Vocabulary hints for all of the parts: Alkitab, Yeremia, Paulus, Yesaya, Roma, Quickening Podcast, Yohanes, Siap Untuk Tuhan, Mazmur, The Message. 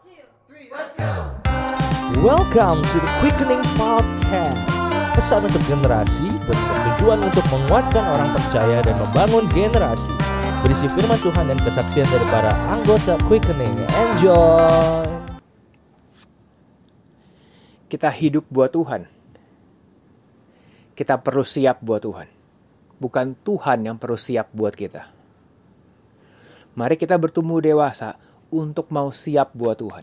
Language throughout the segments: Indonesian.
2, 3, let's go. Welcome to the Quickening Podcast. Pesan untuk generasi bertujuan untuk menguatkan orang percaya dan membangun generasi. Berisi firman Tuhan dan kesaksian dari para anggota Quickening. Enjoy. Kita hidup buat Tuhan. Kita perlu siap buat Tuhan. Bukan Tuhan yang perlu siap buat kita. Mari kita bertumbuh dewasa untuk mau siap buat Tuhan.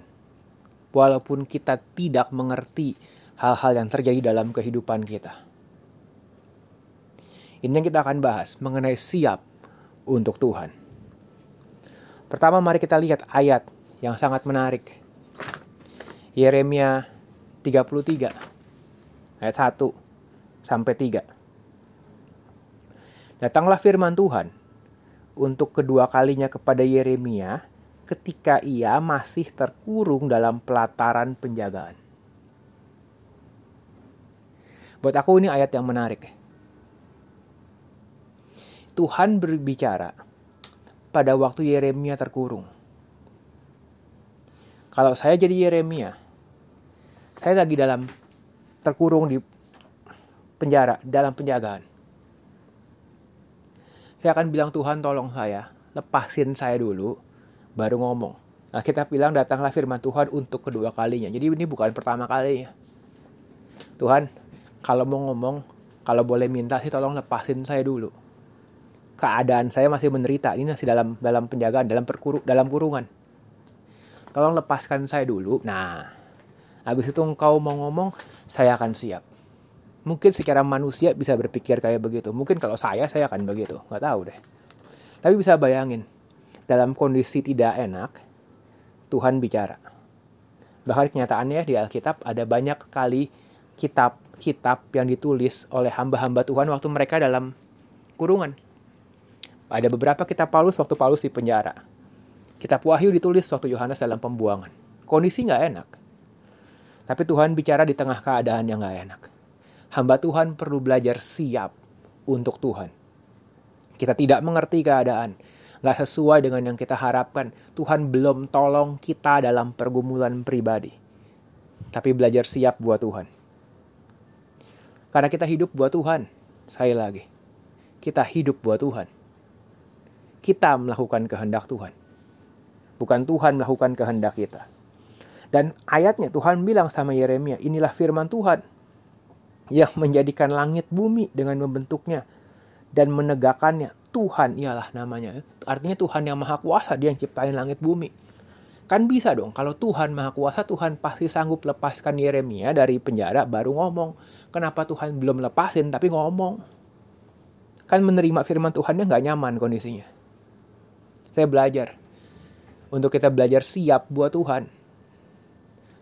Walaupun kita tidak mengerti hal-hal yang terjadi dalam kehidupan kita. Ini yang kita akan bahas mengenai siap untuk Tuhan. Pertama mari kita lihat ayat yang sangat menarik. Yeremia 33 ayat 1 sampai 3. Datanglah firman Tuhan untuk kedua kalinya kepada Yeremia ketika ia masih terkurung dalam pelataran penjagaan. Buat aku ini ayat yang menarik. Tuhan berbicara pada waktu Yeremia terkurung. Kalau saya jadi Yeremia, saya lagi terkurung di penjara, dalam penjagaan. Saya akan bilang, Tuhan tolong saya, lepasin saya dulu. Baru ngomong. Nah, kita bilang datanglah firman Tuhan untuk kedua kalinya. Jadi ini bukan pertama kalinya. Tuhan, kalau mau ngomong, kalau boleh minta sih tolong lepasin saya dulu. Keadaan saya masih menderita. Ini masih dalam penjagaan, dalam kurungan. Tolong lepaskan saya dulu. Nah, habis itu engkau mau ngomong, saya akan siap. Mungkin secara manusia bisa berpikir kayak begitu. Mungkin kalau saya akan begitu. Nggak tahu deh. Tapi bisa bayangin. Dalam kondisi tidak enak, Tuhan bicara. Bahkan kenyataannya di Alkitab ada banyak kali kitab-kitab yang ditulis oleh hamba-hamba Tuhan waktu mereka dalam kurungan. Ada beberapa kitab Paulus waktu Paulus di penjara. Kitab Wahyu ditulis waktu Yohanes dalam pembuangan. Kondisi nggak enak. Tapi Tuhan bicara di tengah keadaan yang nggak enak. Hamba Tuhan perlu belajar siap untuk Tuhan. Kita tidak mengerti keadaan. Gak sesuai dengan yang kita harapkan. Tuhan belum tolong kita dalam pergumulan pribadi. Tapi belajar siap buat Tuhan. Karena kita hidup buat Tuhan. Saya lagi. Kita hidup buat Tuhan. Kita melakukan kehendak Tuhan. Bukan Tuhan melakukan kehendak kita. Dan ayatnya Tuhan bilang sama Yeremia, inilah firman Tuhan yang menjadikan langit bumi dengan membentuknya dan menegakkannya. Tuhan ialah namanya. Artinya Tuhan yang maha kuasa, dia yang ciptain langit bumi. Kan bisa dong, kalau Tuhan maha kuasa, Tuhan pasti sanggup lepaskan Yeremia dari penjara baru ngomong. Kenapa Tuhan belum lepasin tapi ngomong? Kan menerima firman Tuhannya gak nyaman kondisinya. Saya belajar. Untuk kita belajar siap buat Tuhan.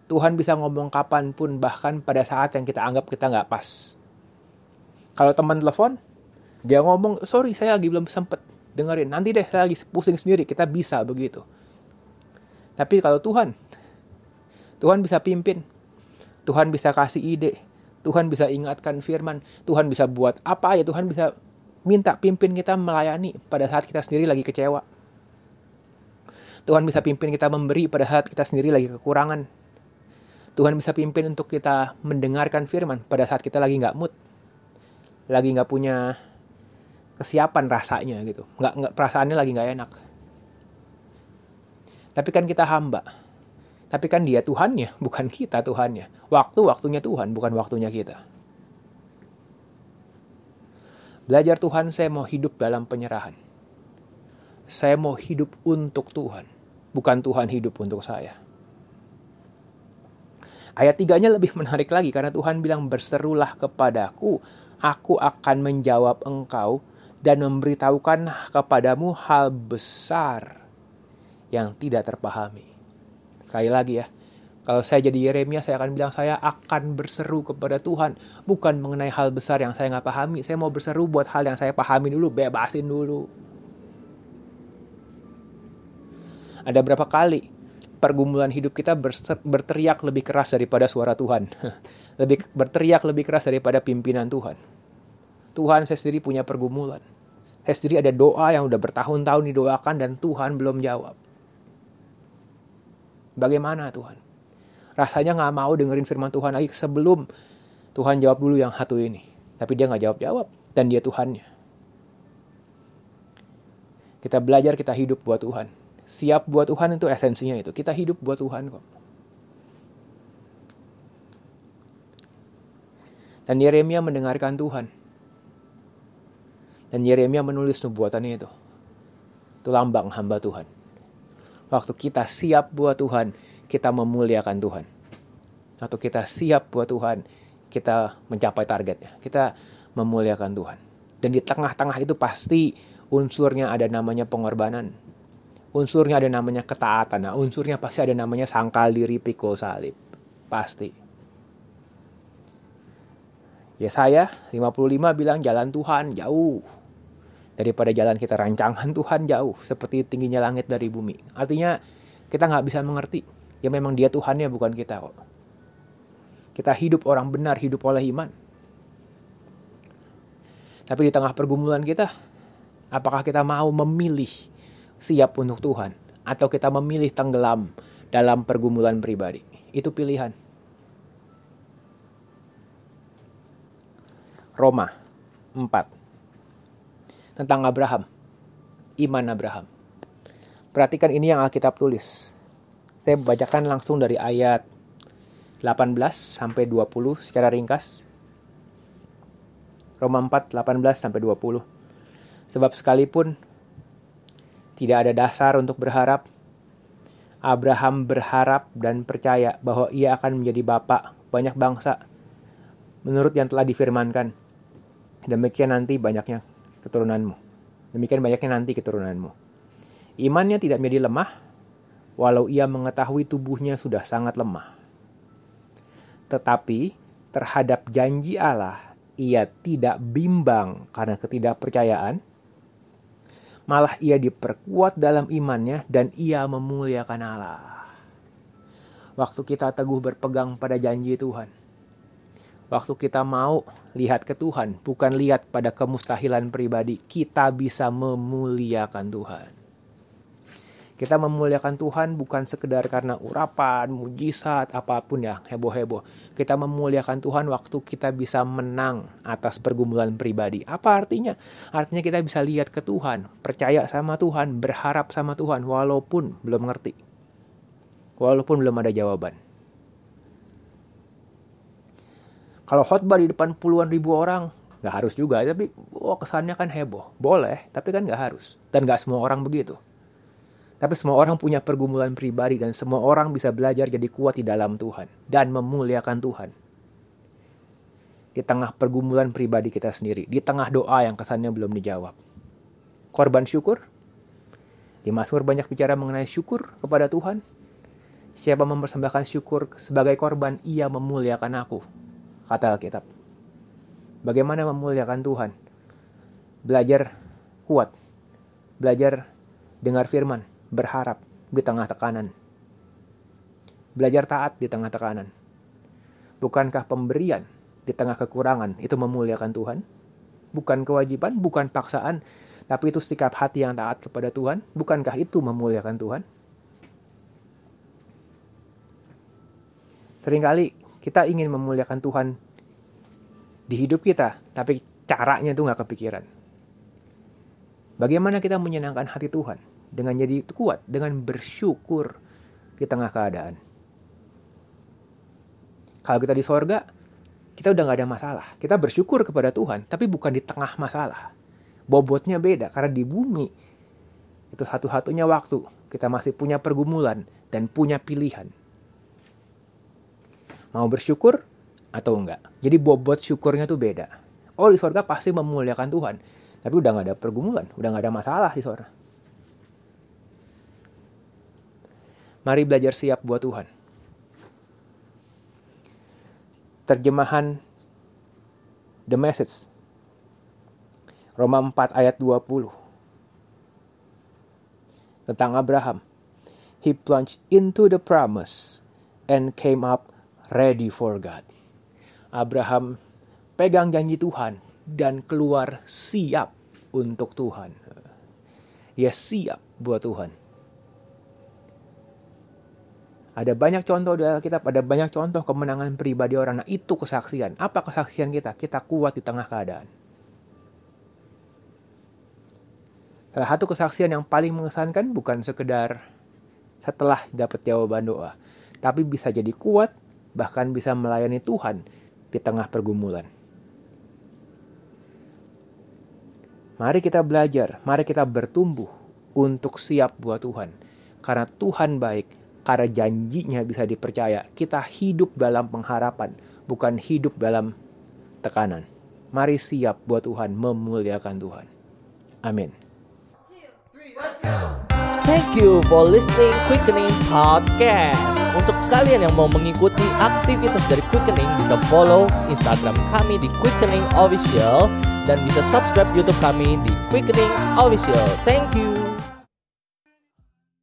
Tuhan bisa ngomong kapanpun, bahkan pada saat yang kita anggap kita gak pas. Kalau teman telepon, dia ngomong, sorry saya lagi belum sempet dengerin. Nanti deh saya lagi pusing sendiri. Kita bisa begitu. Tapi kalau Tuhan bisa pimpin. Tuhan bisa kasih ide. Tuhan bisa ingatkan firman. Tuhan bisa buat apa aja. Tuhan bisa minta pimpin kita melayani pada saat kita sendiri lagi kecewa. Tuhan bisa pimpin kita memberi pada saat kita sendiri lagi kekurangan. Tuhan bisa pimpin untuk kita mendengarkan firman pada saat kita lagi gak mood. Lagi gak punya kesiapan rasanya gitu, nggak perasaannya lagi nggak enak. Tapi kan kita hamba, tapi kan dia Tuhannya, bukan kita Tuhannya. Waktunya Tuhan, bukan waktunya kita. Belajar Tuhan, saya mau hidup dalam penyerahan. Saya mau hidup untuk Tuhan, bukan Tuhan hidup untuk saya. Ayat 3-nya lebih menarik lagi karena Tuhan bilang berserulah kepadaku, aku akan menjawab engkau. Dan memberitahukan kepadamu hal besar yang tidak terpahami. Sekali lagi ya. Kalau saya jadi Yeremia, saya akan bilang saya akan berseru kepada Tuhan. Bukan mengenai hal besar yang saya gak pahami. Saya mau berseru buat hal yang saya pahami dulu. Bebasin dulu. Ada berapa kali pergumulan hidup kita berteriak lebih keras daripada suara Tuhan. Berteriak lebih keras daripada pimpinan Tuhan. Tuhan, saya sendiri punya pergumulan. Saya sendiri ada doa yang udah bertahun-tahun didoakan dan Tuhan belum jawab. Bagaimana Tuhan? Rasanya gak mau dengerin firman Tuhan lagi sebelum Tuhan jawab dulu yang satu ini. Tapi dia gak jawab-jawab. Dan dia Tuhannya. Kita belajar, kita hidup buat Tuhan. Siap buat Tuhan itu esensinya itu. Kita hidup buat Tuhan kok. Dan Yeremia mendengarkan Tuhan. Dan Yeremia menulis nubuatannya itu. Itu lambang hamba Tuhan. Waktu kita siap buat Tuhan, kita memuliakan Tuhan. Waktu kita siap buat Tuhan, kita mencapai targetnya. Kita memuliakan Tuhan. Dan di tengah-tengah itu pasti unsurnya ada namanya pengorbanan. Unsurnya ada namanya ketaatan. Nah, unsurnya pasti ada namanya sangkal diri, pikul salib. Pasti. Yesaya 55 bilang jalan Tuhan jauh. Daripada jalan kita, rancangan Tuhan jauh. Seperti tingginya langit dari bumi. Artinya kita gak bisa mengerti. Ya memang dia Tuhannya, bukan kita kok. Kita hidup orang benar, hidup oleh iman. Tapi di tengah pergumulan kita, apakah kita mau memilih siap untuk Tuhan? Atau kita memilih tenggelam dalam pergumulan pribadi? Itu pilihan. Roma 4. Tentang Abraham, iman Abraham. Perhatikan ini yang Alkitab tulis. Saya bacakan langsung dari ayat 18 sampai 20 secara ringkas. Roma 4, 18 sampai 20. Sebab sekalipun tidak ada dasar untuk berharap, Abraham berharap dan percaya bahwa ia akan menjadi bapa banyak bangsa, menurut yang telah difirmankan. Demikian nanti banyaknya keturunanmu. Demikian banyaknya nanti keturunanmu. Imannya tidak menjadi lemah, walau ia mengetahui tubuhnya sudah sangat lemah. Tetapi terhadap janji Allah, ia tidak bimbang karena ketidakpercayaan. Malah ia diperkuat dalam imannya dan ia memuliakan Allah. Waktu kita teguh berpegang pada janji Tuhan. Waktu kita mau lihat ke Tuhan, bukan lihat pada kemustahilan pribadi, kita bisa memuliakan Tuhan. Kita memuliakan Tuhan bukan sekedar karena urapan, mujizat, apapun ya, heboh-heboh. Kita memuliakan Tuhan waktu kita bisa menang atas pergumulan pribadi. Apa artinya? Artinya kita bisa lihat ke Tuhan, percaya sama Tuhan, berharap sama Tuhan, walaupun belum ngerti. Walaupun belum ada jawaban. Kalau khotbah di depan puluhan ribu orang, gak harus juga. Tapi kesannya kan heboh. Boleh, tapi kan gak harus. Dan gak semua orang begitu. Tapi semua orang punya pergumulan pribadi. Dan semua orang bisa belajar jadi kuat di dalam Tuhan. Dan memuliakan Tuhan. Di tengah pergumulan pribadi kita sendiri. Di tengah doa yang kesannya belum dijawab. Korban syukur. Di Mazmur banyak bicara mengenai syukur kepada Tuhan. Siapa mempersembahkan syukur sebagai korban, ia memuliakan aku. Kata Alkitab. Bagaimana memuliakan Tuhan? Belajar kuat. Belajar dengar firman. Berharap di tengah tekanan. Belajar taat di tengah tekanan. Bukankah pemberian di tengah kekurangan itu memuliakan Tuhan? Bukan kewajiban, bukan paksaan. Tapi itu sikap hati yang taat kepada Tuhan. Bukankah itu memuliakan Tuhan? Seringkali kita ingin memuliakan Tuhan di hidup kita, tapi caranya itu gak kepikiran. Bagaimana kita menyenangkan hati Tuhan? Dengan jadi kuat, dengan bersyukur di tengah keadaan. Kalau kita di sorga, kita udah gak ada masalah. Kita bersyukur kepada Tuhan, tapi bukan di tengah masalah. Bobotnya beda, karena di bumi, itu satu-satunya waktu kita masih punya pergumulan dan punya pilihan. Mau bersyukur atau enggak. Jadi bobot syukurnya tuh beda. Oh, di sorga pasti memuliakan Tuhan. Tapi udah gak ada pergumulan. Udah gak ada masalah di sorga. Mari belajar siap buat Tuhan. Terjemahan The Message. Roma 4 ayat 20. Tentang Abraham. He plunged into the promise and came up ready for God. Abraham pegang janji Tuhan dan keluar siap untuk Tuhan. Dia siap buat Tuhan. Ada banyak contoh di Alkitab, ada banyak contoh kemenangan pribadi orang. Nah, itu kesaksian. Apa kesaksian kita? Kita kuat di tengah keadaan. Salah satu kesaksian yang paling mengesankan bukan sekedar setelah dapat jawaban doa, tapi bisa jadi kuat, bahkan bisa melayani Tuhan di tengah pergumulan. Mari kita belajar, mari kita bertumbuh untuk siap buat Tuhan. Karena Tuhan baik. Karena janjinya bisa dipercaya. Kita hidup dalam pengharapan, bukan hidup dalam tekanan. Mari siap buat Tuhan, memuliakan Tuhan. Amin. Thank you for listening Quickening Podcast. Untuk kalian yang mau mengikuti aktivitas dari Quickening, bisa follow Instagram kami di Quickening Official dan bisa subscribe YouTube kami di Quickening Official. Thank you.